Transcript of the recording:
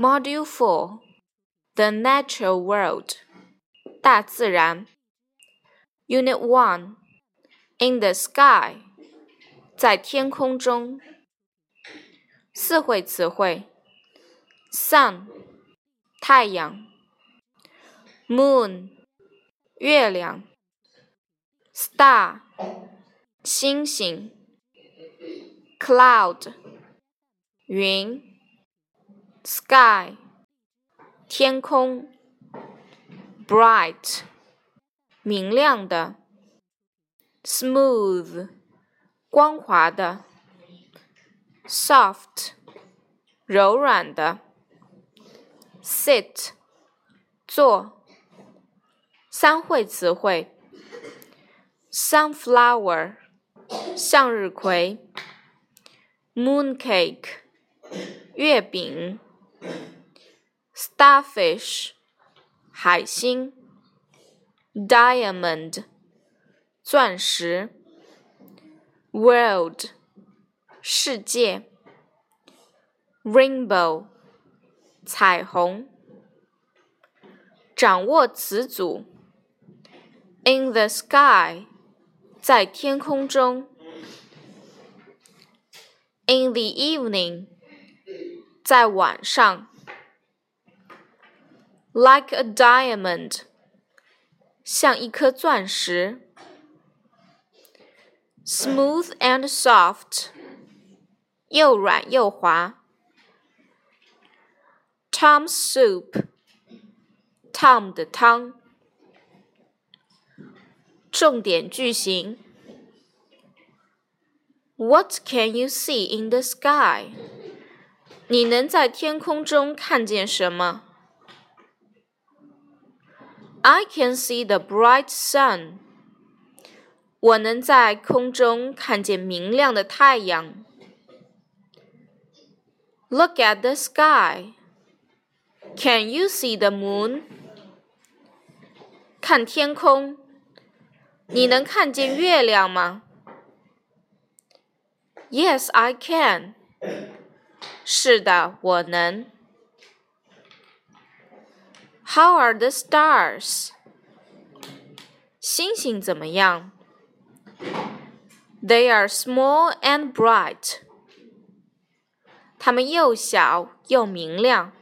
Module 4 The Natural World 大自然 Unit 1 In the Sky 在天空中四会词汇 Sun 太阳 Moon 月亮 Star 星星 Cloud 云Sky 天空 Bright 明亮的 Smooth 光滑的 Soft 柔软的 Sit 坐三会词汇 Sunflower 向日葵 Mooncake 月饼Starfish 海星 Diamond 钻石 World 世界 Rainbow 彩虹掌握词组 In the sky 在天空中 In the evening 在晚上Like a diamond, 像一颗钻石 Smooth and soft, 又软又滑 Tom's soup, Tom 的汤重点句型 What can you see in the sky? 你能在天空中看见什么？I can see the bright sun. 我能在空中看见明亮的太阳。Look at the sky. Can you see the moon? 看天空，你能看见月亮吗？ Yes, I can. 是的，我能。How are the stars? 星星怎么样？ They are small and bright. 它们又小又明亮。